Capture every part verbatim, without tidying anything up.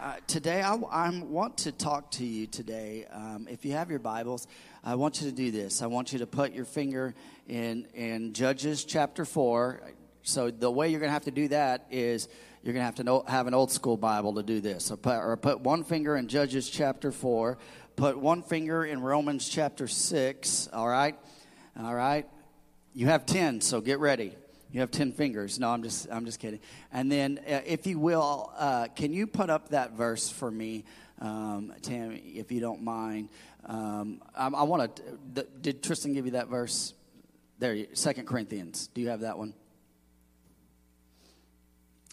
Uh, today, I, I want to talk to you today. Um, if you have your Bibles, I want you to do this. I want you to put your finger in, in Judges chapter four. So the way you're going to have to do that is you're going to have to know, have an old school Bible to do this. So put, or put one finger in Judges chapter four. Put one finger in Romans chapter six. All right? All right? You have ten, so get ready. You have ten fingers. No, I'm just I'm just kidding. And then, uh, if you will, uh, can you put up that verse for me, um, Tammy, if you don't mind? Um, I, I want to. Th- did Tristan give you that verse? There, you, Second Corinthians. Do you have that one?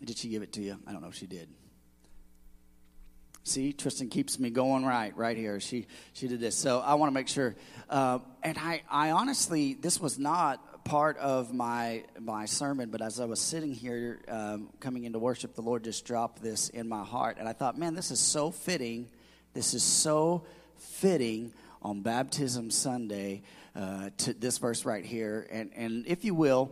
Did she give it to you? I don't know if she did. See, Tristan keeps me going right, right here. She she did this. So I want to make sure. Uh, and I, I honestly, this was not part of my my sermon, but as I was sitting here um, coming into worship, the Lord just dropped this in my heart, and I thought, man, this is so fitting. This is so fitting on Baptism Sunday, uh, to this verse right here. And and if you will,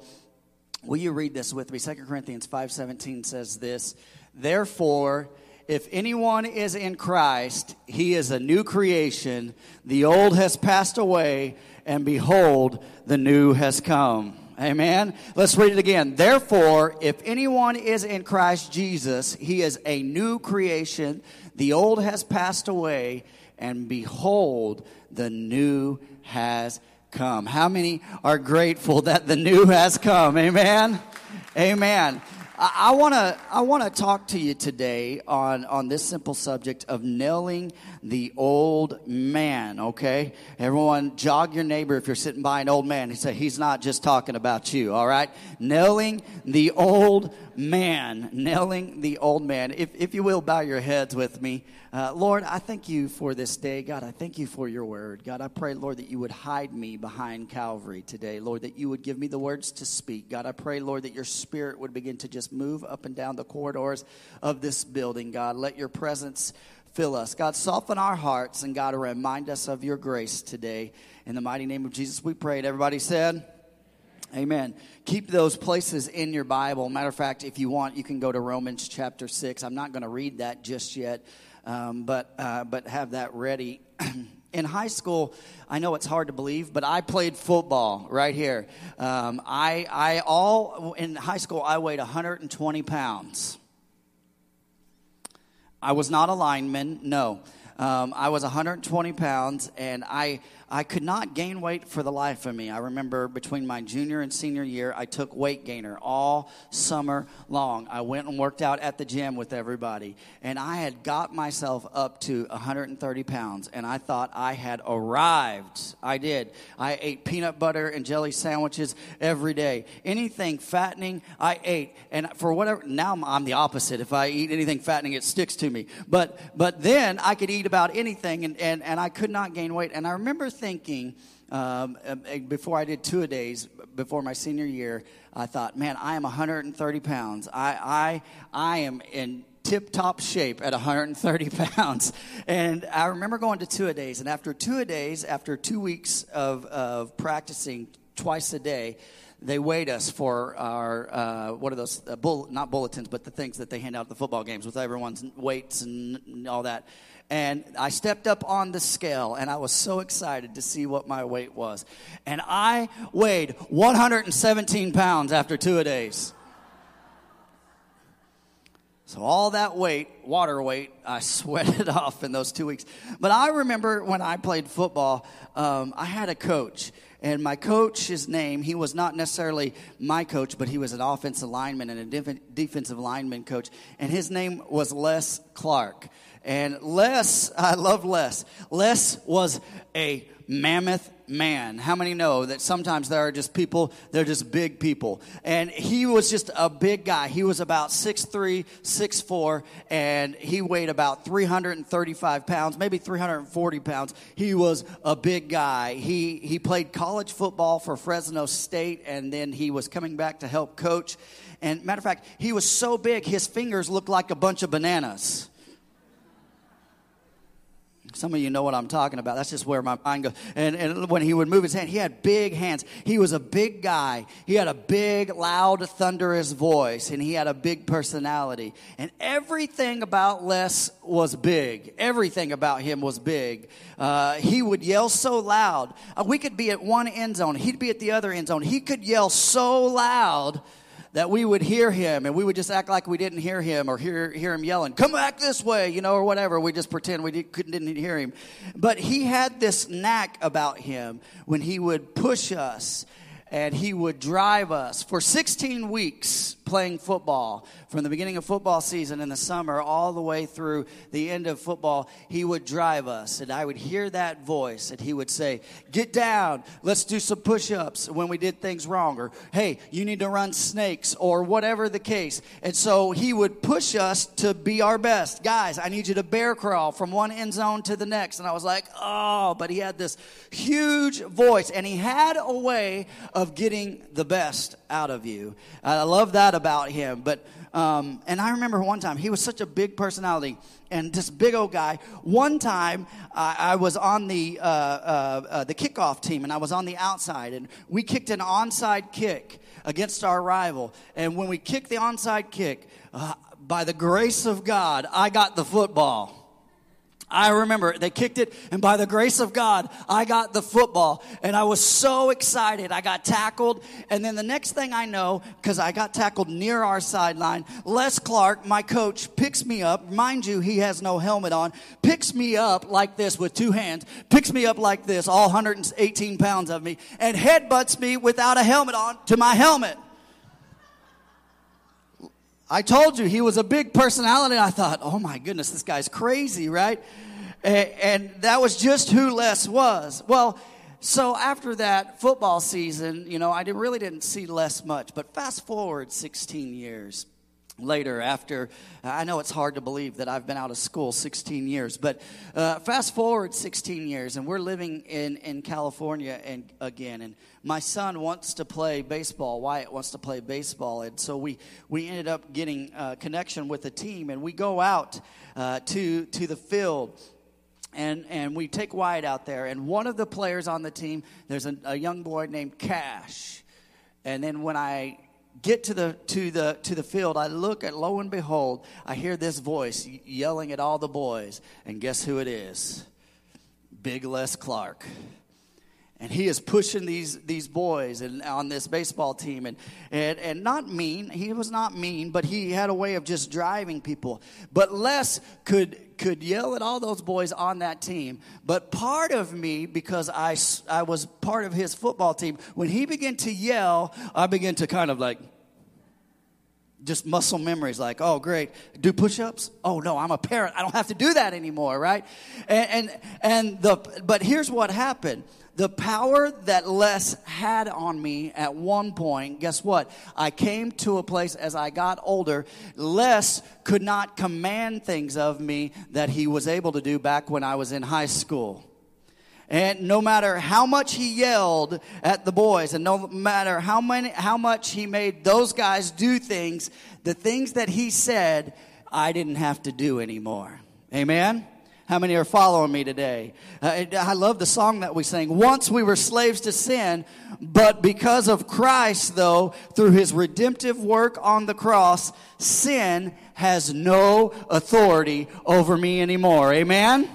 will you read this with me? Second Corinthians five seventeen says this: therefore, if anyone is in Christ, he is a new creation. The old has passed away, and behold, the new has come. Amen. Let's read it again. Therefore, if anyone is in Christ Jesus, he is a new creation. The old has passed away, and behold, the new has come. How many are grateful that the new has come? Amen. Amen. I want to I want to talk to you today on, on this simple subject of nailing the old man, okay? Everyone, jog your neighbor if you're sitting by an old man and say, he's not just talking about you, all right? Nailing the old man, nailing the old man. If, if you will, bow your heads with me. Uh, Lord, I thank you for this day. God, I thank you for your word. God, I pray, Lord, that you would hide me behind Calvary today. Lord, that you would give me the words to speak. God, I pray, Lord, that your spirit would begin to just move up and down the corridors of this building, God. Let your presence fill us. God, soften our hearts, and God, remind us of your grace today. In the mighty name of Jesus, we pray. Everybody said, amen. Keep those places in your Bible. Matter of fact, if you want, you can go to Romans chapter six. I'm not going to read that just yet, um, but uh, but have that ready. In high school, I know it's hard to believe, but I played football right here. Um, I I all in high school, I weighed one hundred twenty pounds. I was not a lineman, no. Um, I was one hundred twenty pounds, and I I could not gain weight for the life of me. I remember between my junior and senior year, I took Weight Gainer all summer long. I went and worked out at the gym with everybody, and I had got myself up to one hundred thirty pounds, and I thought I had arrived. I did. I ate peanut butter and jelly sandwiches every day. Anything fattening, I ate. And for whatever, now I'm the opposite. If I eat anything fattening, it sticks to me. But but then I could eat about anything, and, and, and I could not gain weight. And I remember thinking, um, before I did two-a-days, before my senior year, I thought, man, I am one hundred thirty pounds. I I I am in tip-top shape at one hundred thirty pounds. And I remember going to two-a-days, and after two-a-days, after two weeks of, of practicing twice a day, they weighed us for our, uh, what are those, uh, bull, not bulletins, but the things that they hand out at the football games with everyone's weights and, and all that. And I stepped up on the scale, and I was so excited to see what my weight was. And I weighed one hundred seventeen pounds after two-a-days. So all that weight, water weight, I sweated off in those two weeks. But I remember when I played football, um, I had a coach. And my coach, his name, he was not necessarily my coach, but he was an offensive lineman and a def- defensive lineman coach. And his name was Les Clark. And Les, I love Les. Les was a mammoth man. How many know that sometimes there are just people, they're just big people? And he was just a big guy. He was about six three, six four, and he weighed about three hundred thirty-five pounds, maybe three hundred forty pounds. He was a big guy. He he played college football for Fresno State, and then he was coming back to help coach. And matter of fact, he was so big, his fingers looked like a bunch of bananas. Some of you know what I'm talking about. That's just where my mind goes. And, and when he would move his hand, he had big hands. He was a big guy. He had a big, loud, thunderous voice, and he had a big personality. And everything about Les was big. Everything about him was big. Uh, he would yell so loud. Uh, we could be at one end zone. He'd be at the other end zone. He could yell so loud that we would hear him, and we would just act like we didn't hear him or hear hear him yelling, come back this way, you know, or whatever. We just pretend we did, couldn't didn't hear him. But he had this knack about him when he would push us, and he would drive us. For sixteen weeks playing football, from the beginning of football season in the summer all the way through the end of football, he would drive us. And I would hear that voice, and he would say, get down, let's do some push-ups when we did things wrong. Or, hey, you need to run snakes, or whatever the case. And so he would push us to be our best. Guys, I need you to bear crawl from one end zone to the next. And I was like, oh, but he had this huge voice, and he had a way of getting the best out of you. I love that about him. But um, and I remember one time, he was such a big personality and this big old guy. One time uh, I was on the uh, uh, uh, the kickoff team, and I was on the outside, and we kicked an onside kick against our rival. And when we kicked the onside kick, uh, by the grace of God, I got the football. I remember they kicked it, and by the grace of God, I got the football, and I was so excited. I got tackled, and then the next thing I know, because I got tackled near our sideline, Les Clark, my coach, picks me up. Mind you, he has no helmet on. Picks me up like this with two hands. Picks me up like this, all one hundred eighteen pounds of me, and headbutts me without a helmet on to my helmet. I told you, he was a big personality. I thought, oh my goodness, this guy's crazy, right? And, and that was just who Les was. Well, so after that football season, you know, I did, really didn't see Les much. But fast forward sixteen years later, after, I know it's hard to believe that I've been out of school sixteen years. But uh, fast forward sixteen years, and we're living in, in California and again. And my son wants to play baseball. Wyatt wants to play baseball. And so we, we ended up getting a connection with a team. And we go out uh, to to the field. And and we take Wyatt out there. And one of the players on the team, there's a, a young boy named Cash. And then when I get to the to the to the field, I look, and lo and behold, I hear this voice yelling at all the boys, and guess who it is? Big Les Clark. And he is pushing these these boys and on this baseball team, and, and and not mean. He was not mean, but he had a way of just driving people. But Les could could yell at all those boys on that team. But part of me, because I I was part of his football team, when he began to yell, I began to kind of like, just muscle memories, like, oh, great, do push-ups? Oh, no, I'm a parent. I don't have to do that anymore, right? And and, and the but here's what happened. The power that Les had on me at one point, guess what? I came to a place as I got older, Les could not command things of me that he was able to do back when I was in high school. And no matter how much he yelled at the boys, and no matter how many, how much he made those guys do things, the things that he said, I didn't have to do anymore. Amen? How many are following me today? Uh, I love the song that we sang. Once we were slaves to sin, but because of Christ, though, through his redemptive work on the cross, sin has no authority over me anymore. Amen?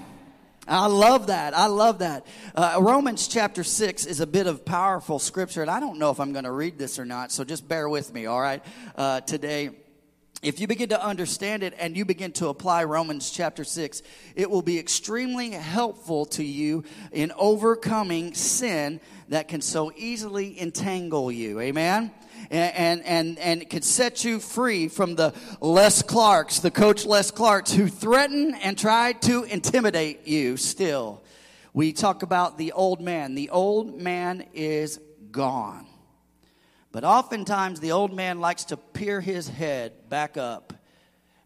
I love that. I love that. Uh, Romans chapter six is a bit of powerful scripture, and I don't know if I'm going to read this or not, so just bear with me, all right, uh, today. If you begin to understand it and you begin to apply Romans chapter six, it will be extremely helpful to you in overcoming sin that can so easily entangle you. Amen? And and and it could set you free from the Les Clarks, the Coach Les Clarks, who threaten and try to intimidate you still. We talk about the old man. The old man is gone. But oftentimes, the old man likes to peer his head back up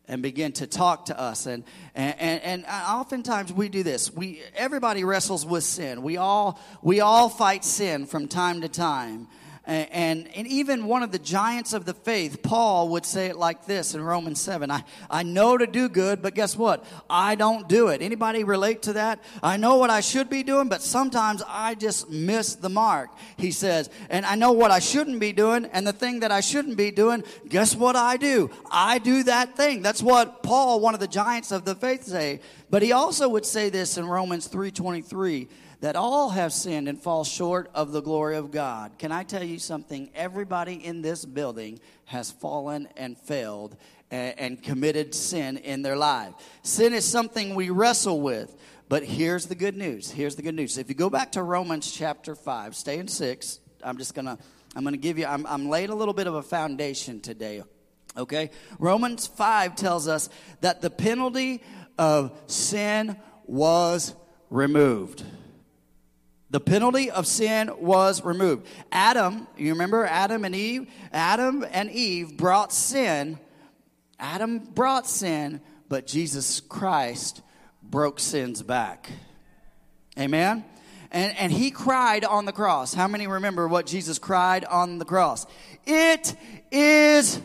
and begin to talk to us. And and, and, and oftentimes, we do this. We everybody wrestles with sin. We all, we all fight sin from time to time. And, and even one of the giants of the faith, Paul, would say it like this in Romans seven. I, I know to do good, but guess what? I don't do it. Anybody relate to that? I know what I should be doing, but sometimes I just miss the mark, he says. And I know what I shouldn't be doing, and the thing that I shouldn't be doing, guess what I do? I do that thing. That's what Paul, one of the giants of the faith, say. But he also would say this in Romans three twenty-three. That all have sinned and fall short of the glory of God. Can I tell you something? Everybody in this building has fallen and failed and, and committed sin in their life. Sin is something we wrestle with. But here's the good news. Here's the good news. If you go back to Romans chapter five, stay in six. I'm just going to, I'm going to give you, I'm, I'm laying a little bit of a foundation today. Okay? Romans five tells us that the penalty of sin was removed. The penalty of sin was removed. Adam, you remember Adam and Eve? Adam and Eve brought sin. Adam brought sin, but Jesus Christ broke sin's back. Amen? And, and he cried on the cross. How many remember what Jesus cried on the cross? It is,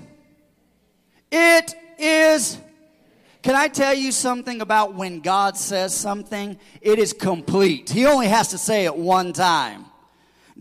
it is. Can I tell you something about when God says something? It is complete. He only has to say it one time.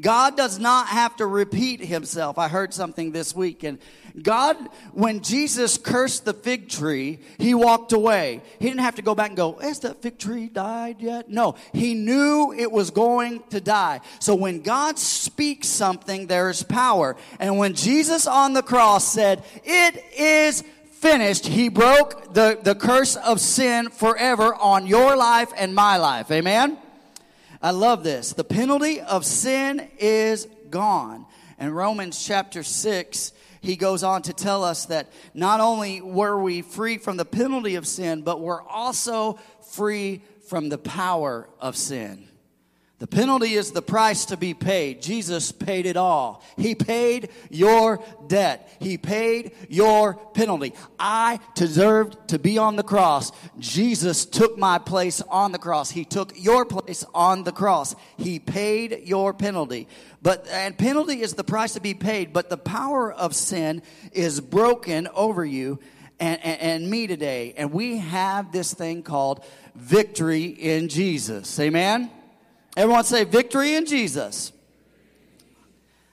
God does not have to repeat himself. I heard something this week. And God, when Jesus cursed the fig tree, he walked away. He didn't have to go back and go, has that fig tree died yet? No, he knew it was going to die. So when God speaks something, there is power. And when Jesus on the cross said, it is finished, he broke the, the curse of sin forever on your life and my life. Amen? I love this. The penalty of sin is gone. In Romans chapter six, he goes on to tell us that not only were we free from the penalty of sin, but we're also free from the power of sin. The penalty is the price to be paid. Jesus paid it all. He paid your debt. He paid your penalty. I deserved to be on the cross. Jesus took my place on the cross. He took your place on the cross. He paid your penalty. But and penalty is the price to be paid, but the power of sin is broken over you and, and, and me today. And we have this thing called victory in Jesus. Amen? Everyone say, victory in Jesus.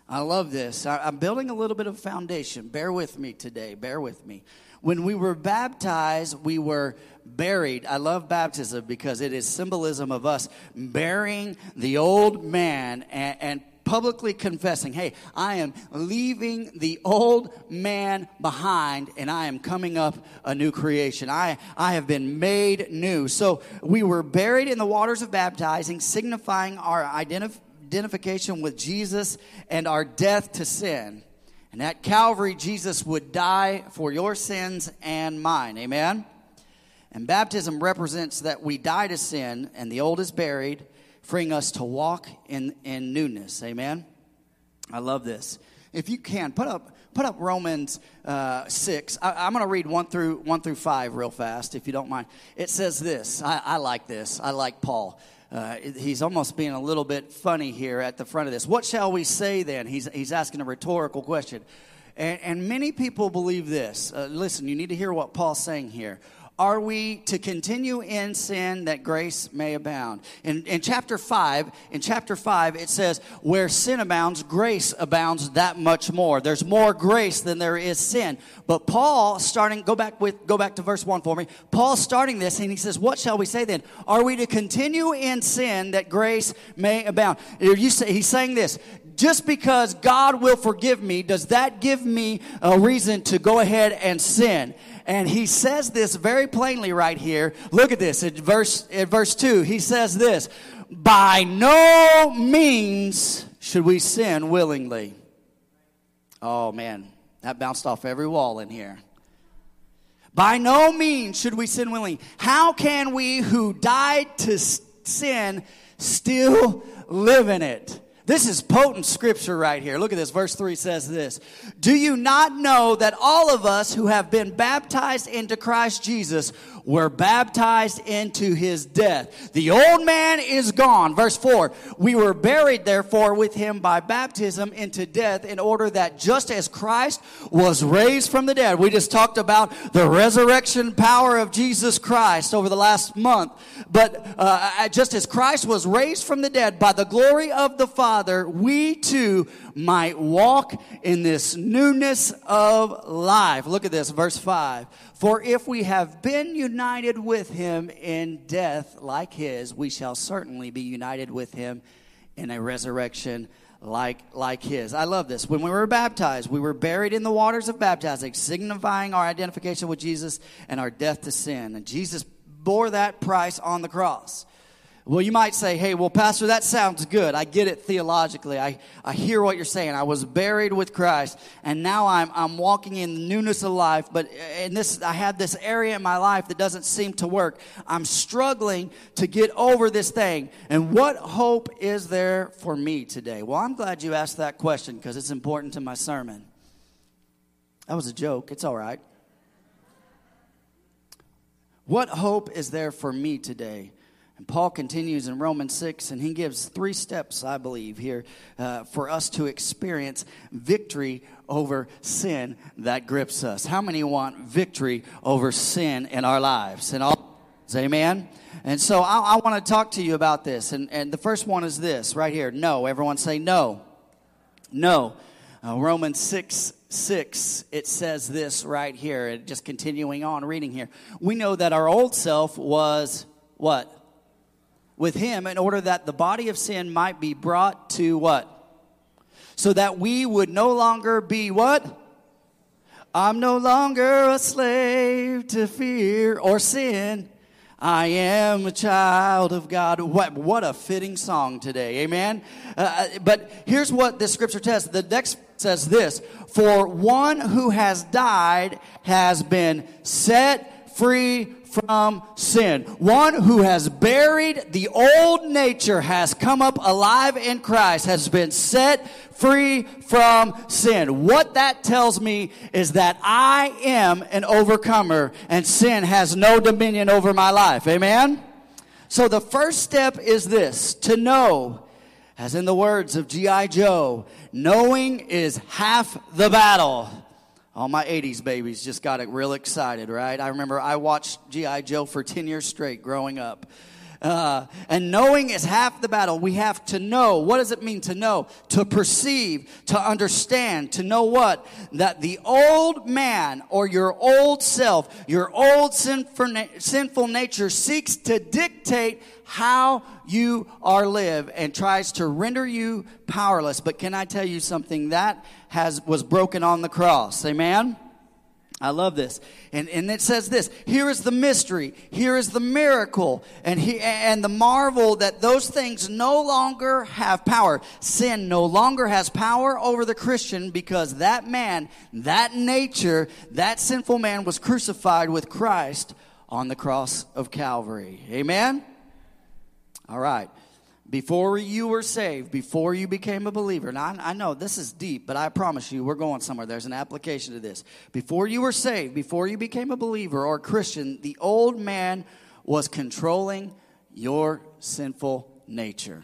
I love this. I'm building a little bit of foundation. Bear with me today. Bear with me. When we were baptized, we were buried. I love baptism because it is symbolism of us burying the old man and, and publicly confessing, hey, I am leaving the old man behind and I am coming up a new creation. I, I have been made new. So we were buried in the waters of baptizing, signifying our identif- identification with Jesus and our death to sin. And at Calvary, Jesus would die for your sins and mine. Amen? And baptism represents that we die to sin and the old is buried, freeing us to walk in, in newness. Amen? I love this. If you can, put up put up Romans uh, six. I, I'm going to read one through one through five real fast, if you don't mind. It says this. I, I like this. I like Paul. Uh, he's almost being a little bit funny here at the front of this. What shall we say then? He's he's asking a rhetorical question. And, and many people believe this. Uh, listen, you need to hear what Paul's saying here. Are we to continue in sin that grace may abound? In, in chapter five, in chapter five, it says, "Where sin abounds, grace abounds that much more." There's more grace than there is sin. But Paul, starting, go back with, go back to verse one for me. Paul's starting this, and he says, "What shall we say then? Are we to continue in sin that grace may abound?" You say, he's saying this. Just because God will forgive me, does that give me a reason to go ahead and sin? And he says this very plainly right here. Look at this. In verse, in verse two, he says this. By no means should we sin willingly. Oh, man. That bounced off every wall in here. By no means should we sin willingly. How can we who died to sin still live in it? This is potent scripture right here. Look at this. Verse three says this. Do you not know that all of us who have been baptized into Christ Jesus were baptized into his death? The old man is gone. Verse four. We were buried, therefore, with him by baptism into death, in order that just as Christ was raised from the dead. We just talked about the resurrection power of Jesus Christ over the last month. But uh, just as Christ was raised from the dead by the glory of the Father, Father, we too might walk in this newness of life. Look at this, verse five. For if we have been united with him in death like his, we shall certainly be united with him in a resurrection like like his. I love this. When we were baptized, we were buried in the waters of baptizing, signifying our identification with Jesus and our death to sin. And Jesus bore that price on the cross. Well, you might say, hey, well, Pastor, that sounds good. I get it theologically. I, I hear what you're saying. I was buried with Christ, and now I'm I'm walking in the newness of life, but in this I have this area in my life that doesn't seem to work. I'm struggling to get over this thing. And what hope is there for me today? Well, I'm glad you asked that question because it's important to my sermon. That was a joke. It's all right. What hope is there for me today? And Paul continues in Romans six, and he gives three steps, I believe, here uh, for us to experience victory over sin that grips us. How many want victory over sin in our lives? And all, amen? And so I, I want to talk to you about this. And, and the first one is this right here. No. Everyone say no. No. Uh, Romans six. six, it says this right here. And just continuing on reading here. We know that our old self was what? With him, in order that the body of sin might be brought to what? So that we would no longer be what? I'm no longer a slave to fear or sin. I am a child of God. What, what a fitting song today. Amen. Uh, but here's what this scripture says. The next says this. For one who has died has been set free from sin. One who has buried the old nature has come up alive in Christ, has been set free from sin. What that tells me is that I am an overcomer and sin has no dominion over my life. Amen? So the first step is this, to know, as in the words of G I. Joe, knowing is half the battle. All my eighties babies just got it real excited, right? I remember I watched G I. Joe for ten years straight growing up. Uh, and knowing is half the battle. We have to know. What does it mean to know? To perceive, to understand, to know what? That the old man or your old self, your old sinful nature seeks to dictate how you are live and tries to render you powerless. But can I tell you something? That has was broken on the cross. Amen? I love this. And and it says this, here is the mystery, here is the miracle, and he and the marvel that those things no longer have power. Sin no longer has power over the Christian because that man, that nature, that sinful man was crucified with Christ on the cross of Calvary. Amen? All right. Before you were saved, before you became a believer. Now, I, I know this is deep, but I promise you we're going somewhere. There's an application to this. Before you were saved, before you became a believer or a Christian, the old man was controlling your sinful nature.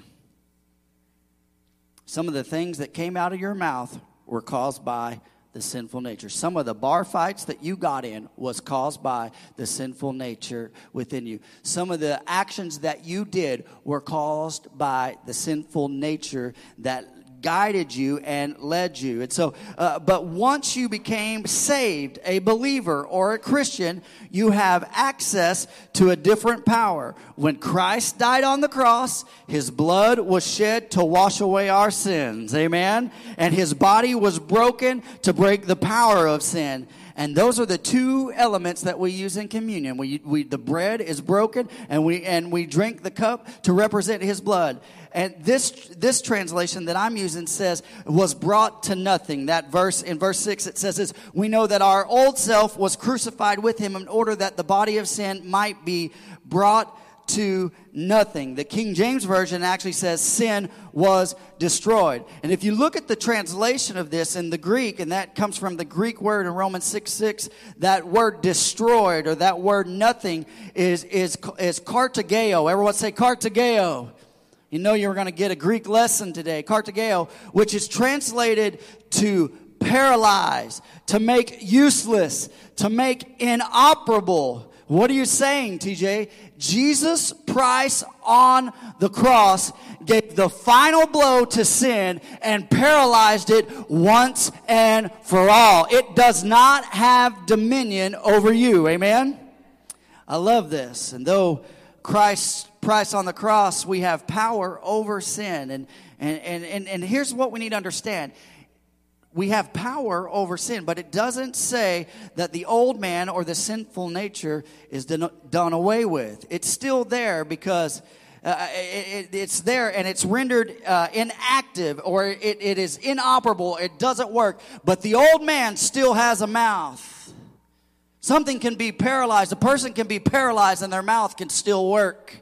Some of the things that came out of your mouth were caused by the sinful nature. Some of the bar fights that you got in was caused by the sinful nature within you. Some of the actions that you did were caused by the sinful nature that guided you and led you. And so, uh, but once you became saved, a believer or a Christian, you have access to a different power. When Christ died on the cross, his blood was shed to wash away our sins. Amen. And his body was broken to break the power of sin. And those are the two elements that we use in communion. We, we the bread is broken and we and we drink the cup to represent his blood. And this this translation that I'm using says was brought to nothing. That verse in verse six, it says this, we know that our old self was crucified with him in order that the body of sin might be brought to nothing. The King James Version actually says sin was destroyed. And if you look at the translation of this in the Greek, and that comes from the Greek word in Romans six six, that word destroyed or that word nothing is is is kartageo. Everyone say kartageo. You know you're going to get a Greek lesson today. Kartageo, which is translated to paralyze, to make useless, to make inoperable. What are you saying, T J? Jesus Christ on the cross gave the final blow to sin and paralyzed it once and for all. It does not have dominion over you. Amen? I love this. And though Christ's price on the cross, we have power over sin. And, and, and, and, and here's what we need to understand. We have power over sin, but it doesn't say that the old man or the sinful nature is done away with. It's still there because uh, it, it, it's there and it's rendered uh, inactive or it, it is inoperable. It doesn't work, but the old man still has a mouth. Something can be paralyzed. A person can be paralyzed and their mouth can still work.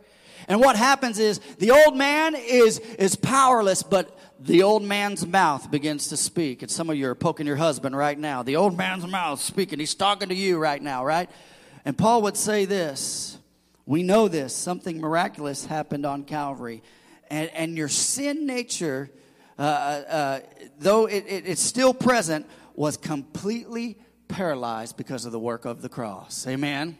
And what happens is the old man is is powerless, but the old man's mouth begins to speak. And some of you are poking your husband right now. The old man's mouth speaking. He's talking to you right now, right? And Paul would say this. We know this. Something miraculous happened on Calvary. And, and your sin nature, uh, uh, though it, it, it's still present, was completely paralyzed because of the work of the cross. Amen.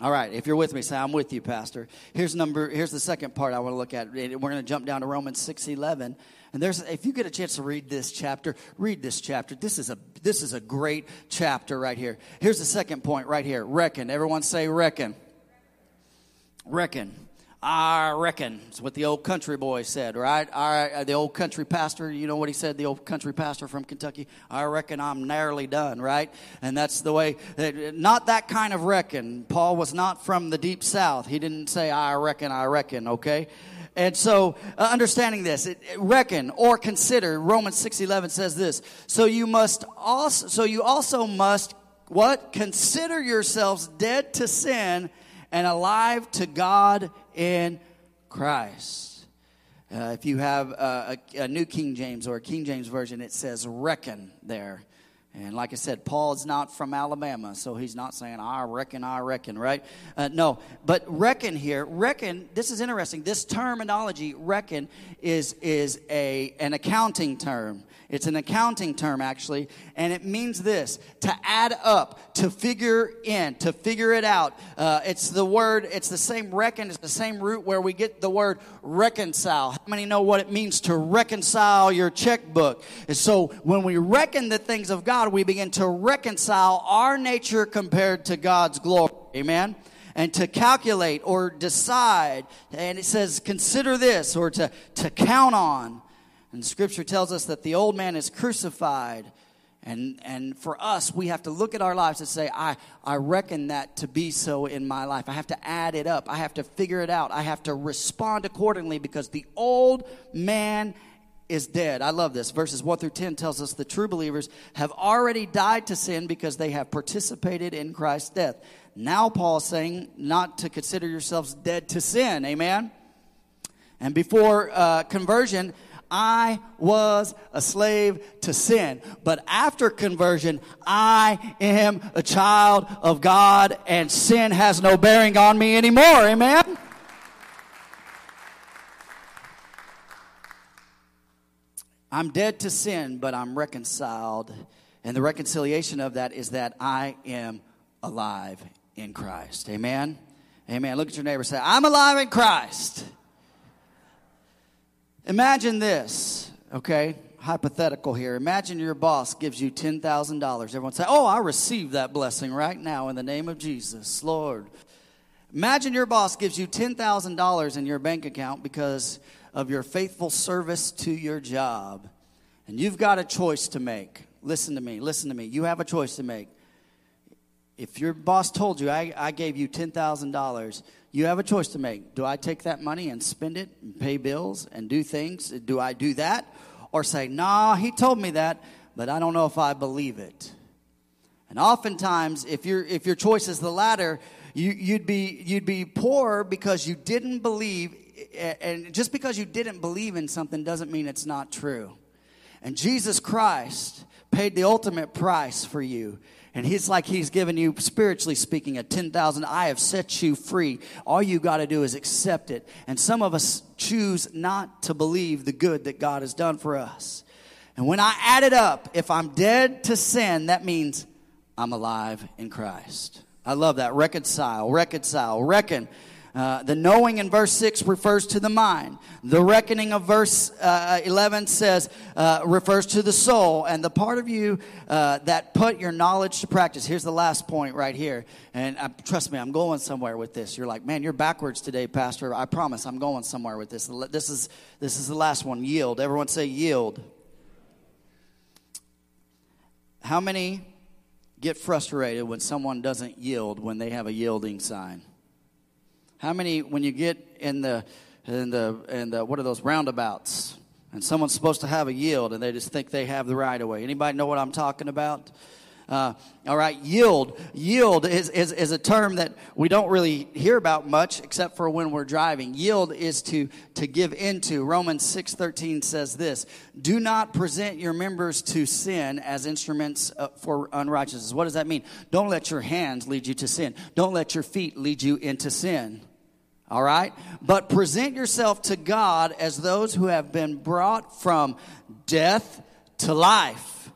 All right, if you're with me, say, I'm with you, Pastor. Here's number. Here's the second part I want to look at. We're going to jump down to Romans six eleven. And there's, if you get a chance to read this chapter, read this chapter. This is a this is a great chapter right here. Here's the second point right here. Reckon. Everyone say reckon. Reckon. I reckon. It's what the old country boy said, right? I, the old country pastor, you know what he said, the old country pastor from Kentucky? I reckon I'm nearly done, right? And that's the way, not that kind of reckon. Paul was not from the deep south. He didn't say, I reckon, I reckon, okay? And so, uh, understanding this, it, it reckon or consider, Romans six eleven says this, so you must also, so you also must, what? Consider yourselves dead to sin and alive to God in Christ. Uh, if you have uh, a, a New King James or a King James Version, it says reckon there. And like I said, Paul is not from Alabama, so he's not saying, I reckon, I reckon, right? Uh, no, but reckon here, reckon, this is interesting. This terminology, reckon, is is a an accounting term. It's an accounting term, actually, and it means this, to add up, to figure in, to figure it out. Uh, it's the word, it's the same reckon, it's the same root where we get the word reconcile. How many know what it means to reconcile your checkbook? And so when we reckon the things of God, we begin to reconcile our nature compared to God's glory. Amen? And to calculate or decide, and it says consider this or to, to count on. And Scripture tells us that the old man is crucified. And and for us, we have to look at our lives and say, I, I reckon that to be so in my life. I have to add it up. I have to figure it out. I have to respond accordingly because the old man is dead. I love this. Verses one through ten tells us the true believers have already died to sin because they have participated in Christ's death. Now Paul's saying not to consider yourselves dead to sin. Amen? And before uh, conversion, I was a slave to sin, but after conversion, I am a child of God, and sin has no bearing on me anymore. Amen? I'm dead to sin, but I'm reconciled, and the reconciliation of that is that I am alive in Christ. Amen? Amen. Look at your neighbor and say, I'm alive in Christ. Imagine this, okay, hypothetical here. Imagine your boss gives you ten thousand dollars. Everyone say, oh, I receive that blessing right now in the name of Jesus, Lord. Imagine your boss gives you ten thousand dollars in your bank account because of your faithful service to your job. And you've got a choice to make. Listen to me, listen to me. You have a choice to make. If your boss told you, I, I gave you ten thousand dollars, you have a choice to make. Do I take that money and spend it and pay bills and do things? Do I do that? Or say, nah, he told me that, but I don't know if I believe it. And oftentimes, if, you're, if your choice is the latter, you, you'd be you'd be poor because you didn't believe. And just because you didn't believe in something doesn't mean it's not true. And Jesus Christ paid the ultimate price for you. And he's like he's given you, spiritually speaking, a ten thousand. I have set you free. All you got to do is accept it. And some of us choose not to believe the good that God has done for us. And when I add it up, if I'm dead to sin, that means I'm alive in Christ. I love that. Reconcile, reconcile, reckon. Uh, the knowing in verse six refers to the mind. The reckoning of verse uh, eleven says uh, refers to the soul and the part of you uh, that put your knowledge to practice. Here's the last point right here. And I, trust me, I'm going somewhere with this. You're like, man, you're backwards today, Pastor. I promise I'm going somewhere with this. This is, this is the last one. Yield. Everyone say yield. How many get frustrated when someone doesn't yield when they have a yielding sign? How many, when you get in the, in the, in the, what are those roundabouts, and someone's supposed to have a yield, and they just think they have the right of way? Anybody know what I'm talking about? Uh, all right, yield. Yield is, is, is a term that we don't really hear about much, except for when we're driving. Yield is to, to give into. Romans six thirteen says this: do not present your members to sin as instruments for unrighteousness. What does that mean? Don't let your hands lead you to sin. Don't let your feet lead you into sin. All right? But present yourself to God as those who have been brought from death to life,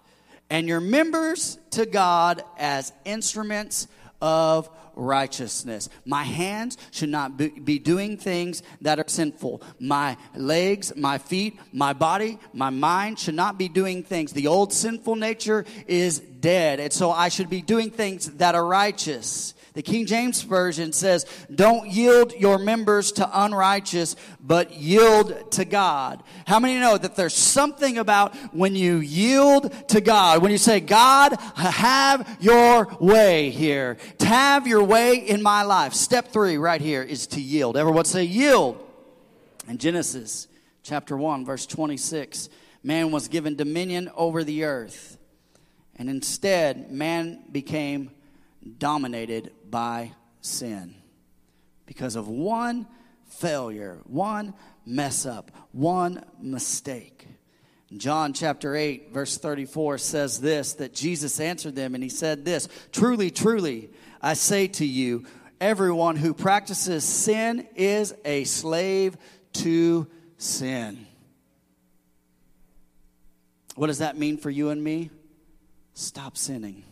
and your members to God as instruments of righteousness. My hands should not be doing things that are sinful. My legs, my feet, my body, my mind should not be doing things. The old sinful nature is dead, and so I should be doing things that are righteous. The King James Version says, don't yield your members to unrighteous, but yield to God. How many know that there's something about when you yield to God, when you say, God, have your way here. Have your way in my life. Step three right here is to yield. Everyone say yield. In Genesis chapter one, verse twenty-six, man was given dominion over the earth. And instead, man became dominated by sin because of one failure, one mess up, one mistake. John chapter eight, verse thirty-four says this, that Jesus answered them and he said this: truly, truly, I say to you, everyone who practices sin is a slave to sin. What does that mean for you and me? Stop sinning.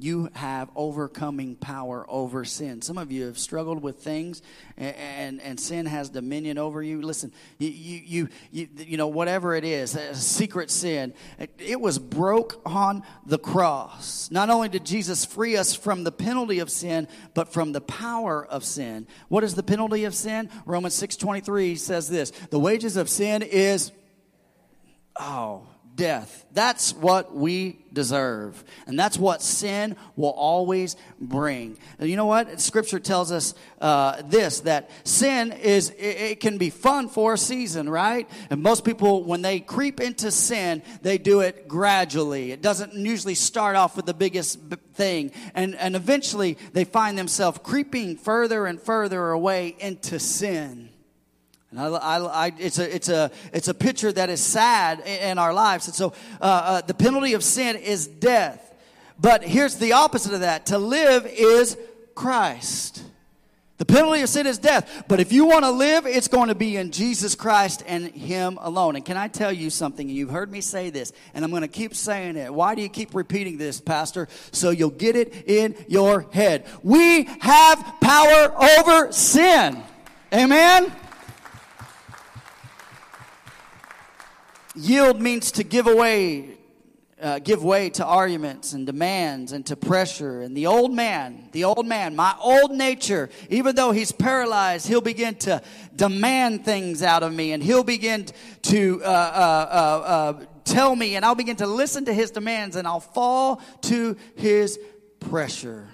You have overcoming power over sin. Some of you have struggled with things, and, and, and sin has dominion over you. Listen, you you, you you know, whatever it is, a secret sin, it was broke on the cross. Not only did Jesus free us from the penalty of sin, but from the power of sin. What is the penalty of sin? Romans six twenty-three says this: the wages of sin is, oh, death. That's what we deserve. And that's what sin will always bring. And you know what? Scripture tells us uh, this, that sin is, it, it can be fun for a season, right? And most people, when they creep into sin, they do it gradually. It doesn't usually start off with the biggest b- thing. And, and eventually, they find themselves creeping further and further away into sin. And I, I, I, it's a, it's a, it's a picture that is sad in our lives. And so, uh, uh, the penalty of sin is death. But here's the opposite of that: to live is Christ. The penalty of sin is death. But if you want to live, it's going to be in Jesus Christ and Him alone. And can I tell you something? You've heard me say this, and I'm going to keep saying it. Why do you keep repeating this, Pastor? So you'll get it in your head. We have power over sin. Amen? Yield means to give away, uh, give way to arguments and demands and to pressure. And the old man, the old man, my old nature, even though he's paralyzed, he'll begin to demand things out of me. And he'll begin to uh, uh, uh, uh, tell me, and I'll begin to listen to his demands, and I'll fall to his pressure.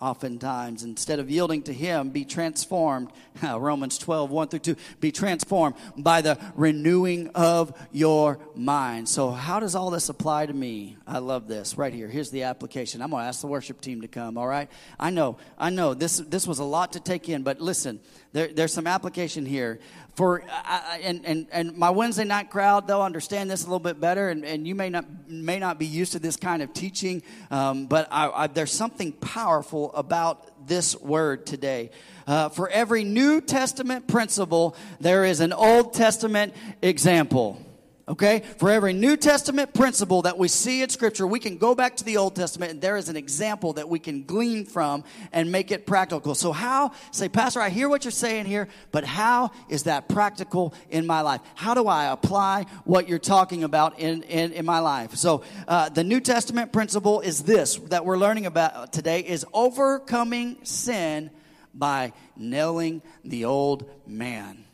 oftentimes. Instead of yielding to him, be transformed. Romans twelve, one through two. Be transformed by the renewing of your mind. So how does all this apply to me? I love this right here. Here's the application. I'm going to ask the worship team to come, all right? I know, I know this this was a lot to take in, but listen, there, there's some application here. For uh, and, and and my Wednesday night crowd, they'll understand this a little bit better, and, and you may not may not be used to this kind of teaching, um, but I, I, there's something powerful about this word today. Uh, for every New Testament principle, there is an Old Testament example. Okay? For every New Testament principle that we see in Scripture, we can go back to the Old Testament, and there is an example that we can glean from and make it practical. So how, say, Pastor, I hear what you're saying here, but how is that practical in my life? How do I apply what you're talking about in, in, in my life? So uh, the New Testament principle is this that we're learning about today is overcoming sin by nailing the old man.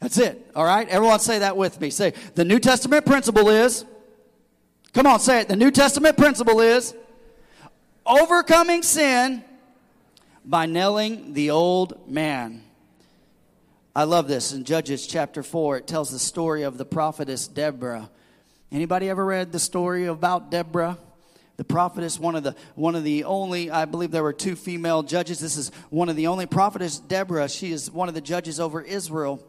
That's it, all right? Everyone say that with me. Say, the New Testament principle is, come on, say it. The New Testament principle is overcoming sin by nailing the old man. I love this. In Judges chapter four, it tells the story of the prophetess Deborah. Anybody ever read the story about Deborah? The prophetess, one of the one of the only, I believe there were two female judges. This is one of the only prophetess, Deborah. She is one of the judges over Israel.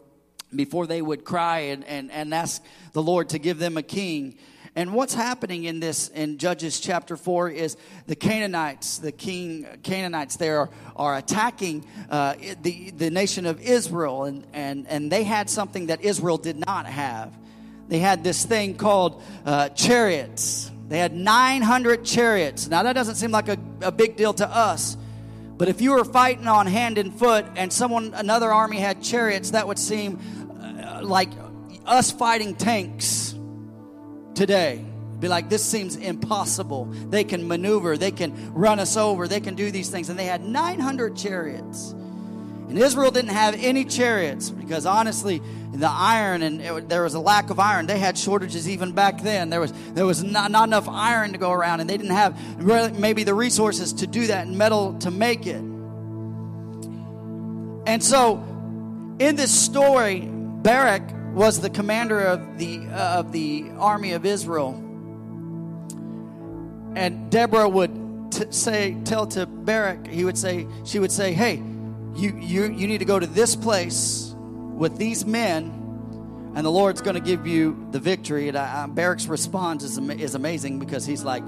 Before they would cry and, and, and ask the Lord to give them a king. And what's happening in this, in Judges chapter four, is the Canaanites, the king Canaanites there are, are attacking uh, the, the nation of Israel. And, and, and they had something that Israel did not have. They had this thing called uh, chariots. They had nine hundred chariots. Now that doesn't seem like a, a big deal to us. But if you were fighting on hand and foot and someone, another army had chariots, that would seem uh, like us fighting tanks today. Be like, this seems impossible. They can maneuver. They can run us over. They can do these things. And they had nine hundred chariots. And Israel didn't have any chariots because honestly, the iron, and it, there was a lack of iron. They had shortages even back then. There was there was not, not enough iron to go around, and they didn't have really, maybe the resources to do that and metal to make it. And so, in this story, Barak was the commander of the uh, of the army of Israel, and Deborah would t- say tell to Barak. He would say she would say, "Hey, you you you need to go to this place with these men, and the Lord's going to give you the victory." And I, I, Barak's response is, am- is amazing because he's like, "I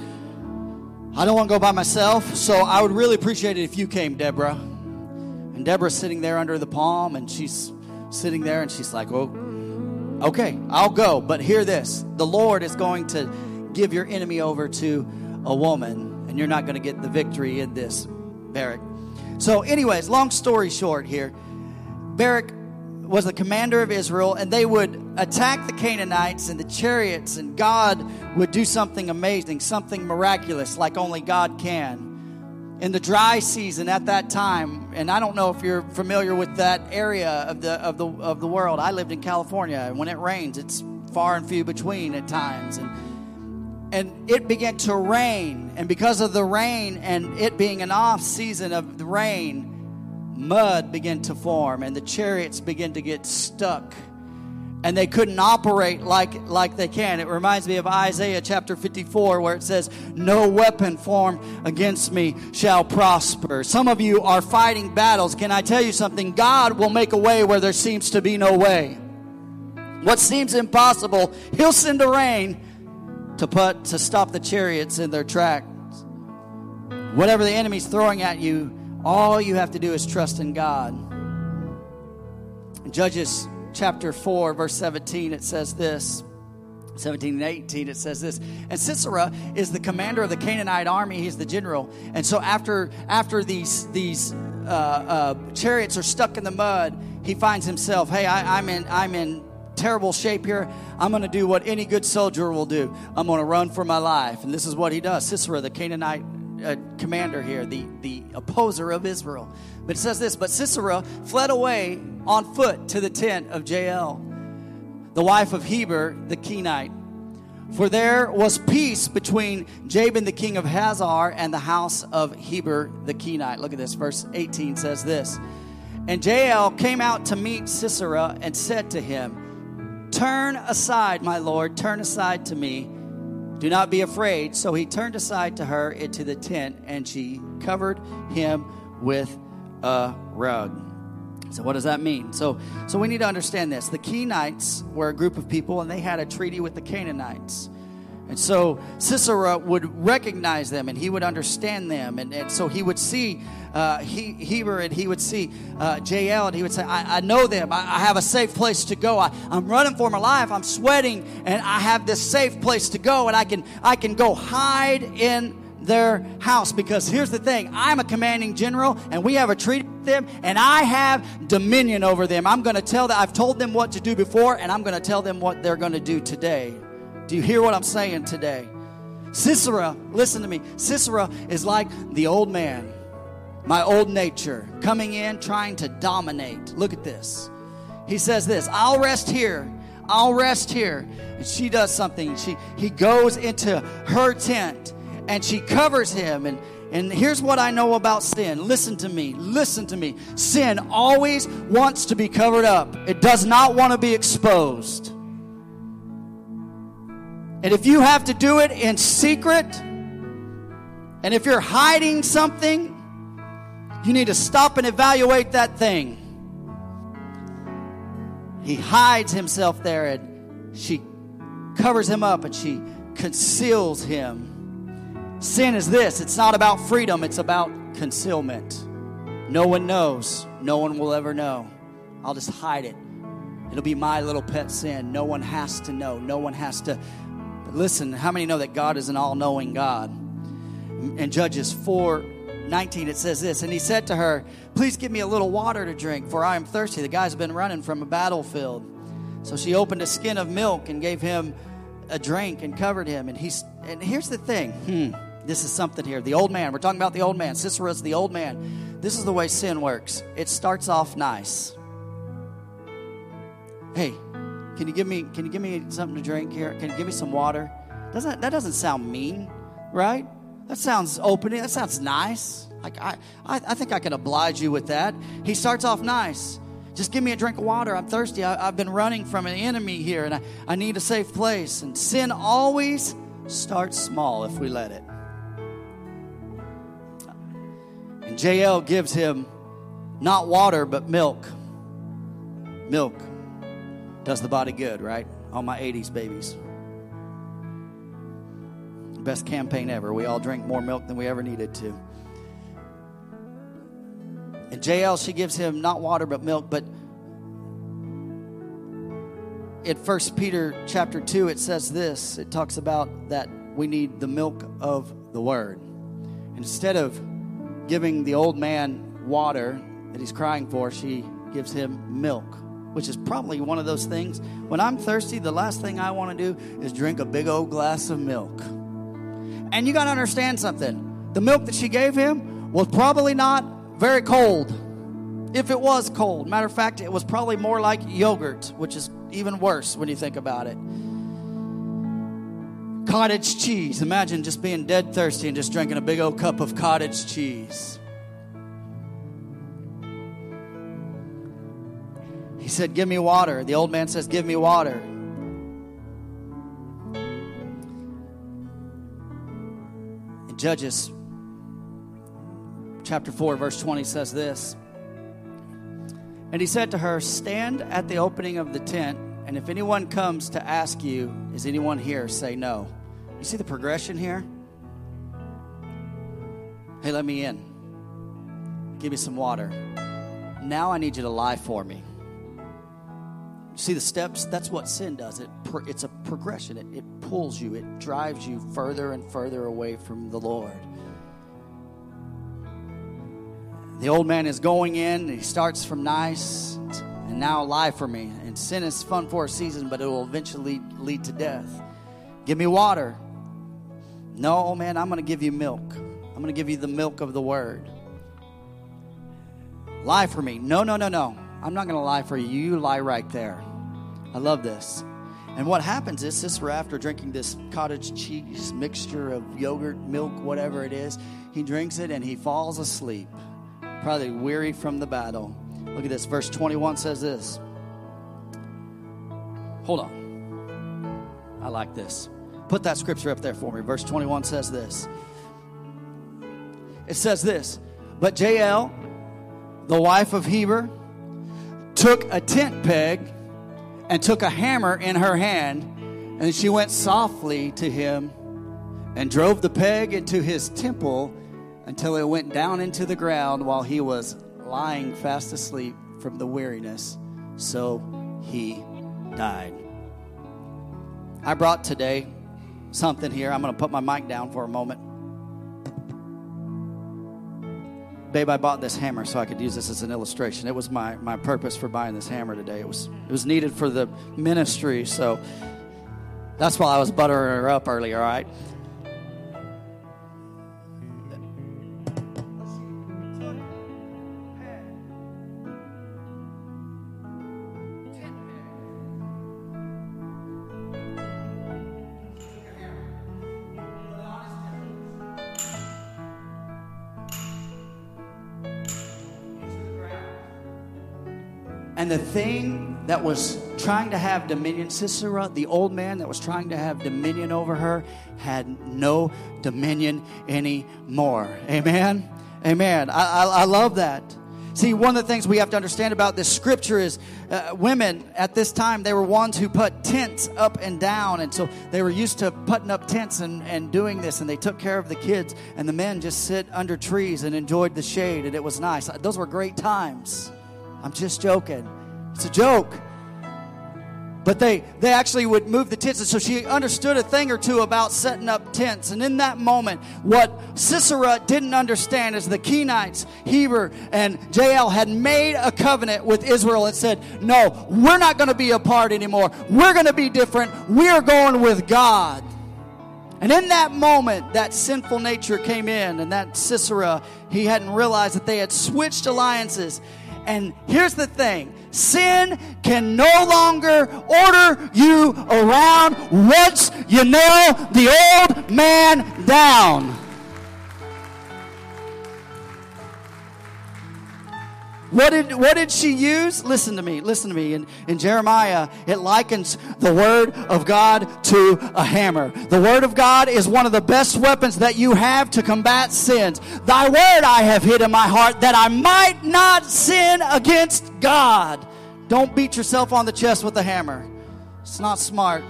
don't want to go by myself, so I would really appreciate it if you came, Deborah." And Deborah's sitting there under the palm, and she's sitting there, and she's like, "Oh, okay, I'll go, but hear this. The Lord is going to give your enemy over to a woman, and you're not going to get the victory in this, Barak." So anyways, long story short here, Barak was the commander of Israel, and they would attack the Canaanites and the chariots, and God would do something amazing, something miraculous like only God can. In the dry season at that time, and I don't know if you're familiar with that area of the of the of the world. I lived in California, and when it rains, it's far and few between at times. And And it began to rain, and because of the rain and it being an off season of the rain, mud began to form, and the chariots began to get stuck, and they couldn't operate like like they can. It reminds me of Isaiah chapter fifty-four, where it says, "No weapon formed against me shall prosper." Some of you are fighting battles. Can I tell you something? God will make a way where there seems to be no way. What seems impossible, he'll send a rain to put to stop the chariots in their tracks. Whatever the enemy's throwing at you, all you have to do is trust in God. In Judges chapter four, verse seventeen, it says this. seventeen and eighteen, it says this. And Sisera is the commander of the Canaanite army. He's the general. And so after after these these uh, uh, chariots are stuck in the mud, he finds himself, hey, I, I'm in I'm in terrible shape here. I'm going to do what any good soldier will do. I'm going to run for my life. And this is what he does. Sisera, the Canaanite Uh, commander here, the, the opposer of Israel. But it says this, "But Sisera fled away on foot to the tent of Jael, the wife of Heber the Kenite, For there was peace between Jabin the king of Hazar and the house of Heber the Kenite. Look at this. Verse eighteen says this. And Jael came out to meet Sisera and said to him, "Turn aside, my lord, turn aside to me. Do not be afraid." So he turned aside to her into the tent, and she covered him with a rug. So what does that mean? So so we need to understand this. The Kenites were a group of people, and they had a treaty with the Canaanites. And so Sisera would recognize them, and he would understand them. And, and so he would see uh, he, Heber, and he would see uh, Jael, and he would say, I, I know them. I, I have a safe place to go. I, I'm running for my life. I'm sweating, and I have this safe place to go, and I can I can go hide in their house, because here's the thing, I'm a commanding general, and we have a treaty with them, and I have dominion over them. I'm going to tell them, I've told them what to do before, and I'm going to tell them what they're going to do today. Do you hear what I'm saying today? Sisera, listen to me, Sisera is like the old man, my old nature, coming in, trying to dominate. Look at this. He says this, I'll rest here, I'll rest here. And she does something. She He goes into her tent, and she covers him. And, and here's what I know about sin. Listen to me. Listen to me. Sin always wants to be covered up. It does not want to be exposed. And if you have to do it in secret, and if you're hiding something, you need to stop and evaluate that thing. He hides himself there, and she covers him up, and she conceals him. Sin is this. It's not about freedom. It's about concealment. No one knows. No one will ever know. I'll just hide it. It'll be my little pet sin. No one has to know. No one has to. But listen, how many know that God is an all-knowing God? In Judges four nineteen, it says this. And he said to her, "Please give me a little water to drink, for I am thirsty." The guy's been running from a battlefield. So she opened a skin of milk and gave him a drink and covered him. And he's. And here's the thing. Hmm. This is something here. The old man. We're talking about the old man. Sisera's the old man. This is the way sin works. It starts off nice. Hey, can you give me can you give me something to drink here? Can you give me some water? Doesn't that doesn't sound mean, right? That sounds opening. That sounds nice. Like I, I, I think I can oblige you with that. He starts off nice. Just give me a drink of water. I'm thirsty. I, I've been running from an enemy here, and I, I need a safe place. And sin always starts small if we let it. And Jael gives him not water, but milk. Milk does the body good, right? All my eighties babies. Best campaign ever. We all drink more milk than we ever needed to. And Jael, she gives him not water, but milk. But in First Peter chapter two, it says this. It talks about that we need the milk of the word. Instead of giving the old man water that he's crying for, she gives him milk, which is probably one of those things. When I'm thirsty, the last thing I want to do is drink a big old glass of milk. And you got to understand something. The milk that she gave him was probably not very cold. If it was cold. Matter of fact, it was probably more like yogurt, which is even worse when you think about it. Cottage cheese. Imagine just being dead thirsty and just drinking a big old cup of cottage cheese. He said, "Give me water." The old man says, "Give me water." In Judges chapter four, verse twenty says this. And he said to her, "Stand at the opening of the tent, and if anyone comes to ask you, 'Is anyone here?' say no." You see the progression here? Hey, let me in. Give me some water. Now I need you to lie for me. See the steps? That's what sin does. It It's a progression. It, it pulls you. It drives you further and further away from the Lord. The old man is going in. He starts from nice to and now lie for me. And sin is fun for a season, but it will eventually lead to death. Give me water. No, man, I'm going to give you milk. I'm going to give you the milk of the word. Lie for me. No, no, no, no. I'm not going to lie for you. You lie right there. I love this. And what happens is, Sisera, after drinking this cottage cheese mixture of yogurt, milk, whatever it is, he drinks it and he falls asleep, probably weary from the battle. Look at this. Verse twenty-one says this. Hold on. I like this. Put that scripture up there for me. Verse twenty-one says this. It says this. But Jael, the wife of Heber, took a tent peg and took a hammer in her hand, and she went softly to him and drove the peg into his temple until it went down into the ground while he was lying fast asleep from the weariness. So he died. I brought today something here. I'm going to put my mic down for a moment. Babe, I bought this hammer so I could use this as an illustration. It was my, my purpose for buying this hammer today. It was it was needed for the ministry, so that's why I was buttering her up earlier, all right? The thing that was trying to have dominion, Sisera, the old man that was trying to have dominion over her, had no dominion anymore. Amen? Amen. I, I, I love that. See, one of the things we have to understand about this scripture is uh, women at this time, they were ones who put tents up and down. And so they were used to putting up tents and, and doing this. And they took care of the kids. And the men just sit under trees and enjoyed the shade. And it was nice. Those were great times. I'm just joking. It's a joke. But they, they actually would move the tents. And so she understood a thing or two about setting up tents. And in that moment, what Sisera didn't understand is the Kenites, Heber, and Jael had made a covenant with Israel and said, no, we're not going to be apart anymore. We're going to be different. We're going with God. And in that moment, that sinful nature came in. And that Sisera, he hadn't realized that they had switched alliances. And here's the thing. Sin can no longer order you around once you nail the old man down. What did, what did she use? Listen to me. Listen to me. In, in Jeremiah, it likens the word of God to a hammer. The word of God is one of the best weapons that you have to combat sins. Thy word I have hid in my heart that I might not sin against God. Don't beat yourself on the chest with a hammer. It's not smart.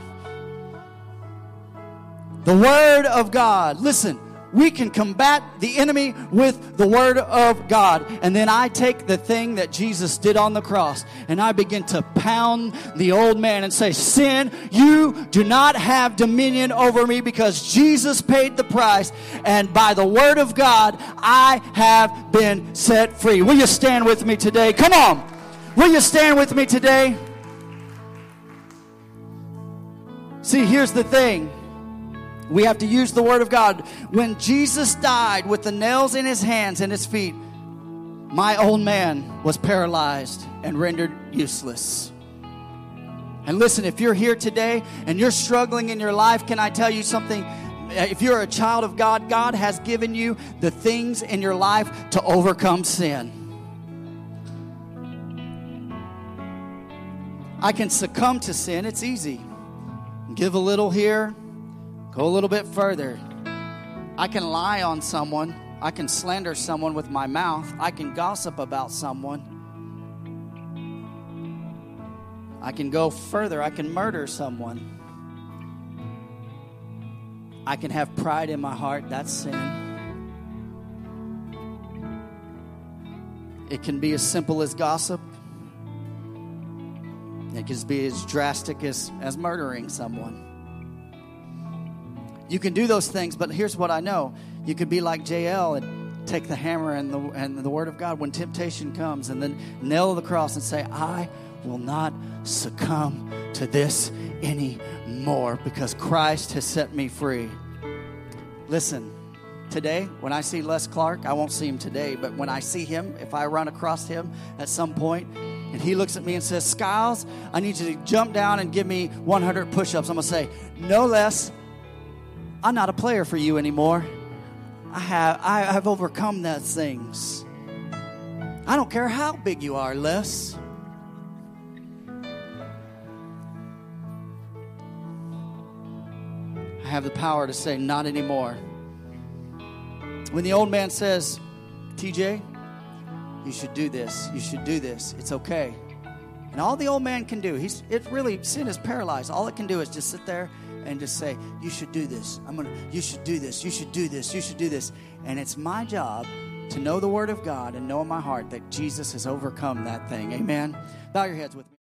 The word of God. Listen. We can combat the enemy with the word of God. And then I take the thing that Jesus did on the cross and I begin to pound the old man and say, sin, you do not have dominion over me because Jesus paid the price. And by the word of God, I have been set free. Will you stand with me today? Come on. Will you stand with me today? See, here's the thing. We have to use the word of God. When Jesus died with the nails in his hands and his feet, my old man was paralyzed and rendered useless. And listen, if you're here today and you're struggling in your life, can I tell you something? If you're a child of God, God has given you the things in your life to overcome sin. I can succumb to sin. It's easy. Give a little here. Go a little bit further. I can lie on someone. I can slander someone with my mouth. I can gossip about someone. I can go further. I can murder someone. I can have pride in my heart. That's sin. It can be as simple as gossip. It can be as drastic as, as murdering someone. You can do those things, but here's what I know. You could be like Jael and take the hammer and the, and the word of God when temptation comes and then nail the cross and say, I will not succumb to this anymore because Christ has set me free. Listen, today when I see Les Clark, I won't see him today, but when I see him, if I run across him at some point, And he looks at me and says, Skiles, I need you to jump down and give me one hundred push-ups. I'm going to say, no less. I'm not a player for you anymore. I have I have overcome those things. I don't care how big you are, Les. I have the power to say, not anymore. When the old man says, T J, you should do this. You should do this. It's okay. And all the old man can do, he's it really, sin is paralyzed. All it can do is just sit there and just say, you should do this. I'm gonna, you should do this. You should do this. You should do this. And it's my job to know the word of God and know in my heart that Jesus has overcome that thing. Amen. Bow your heads with me.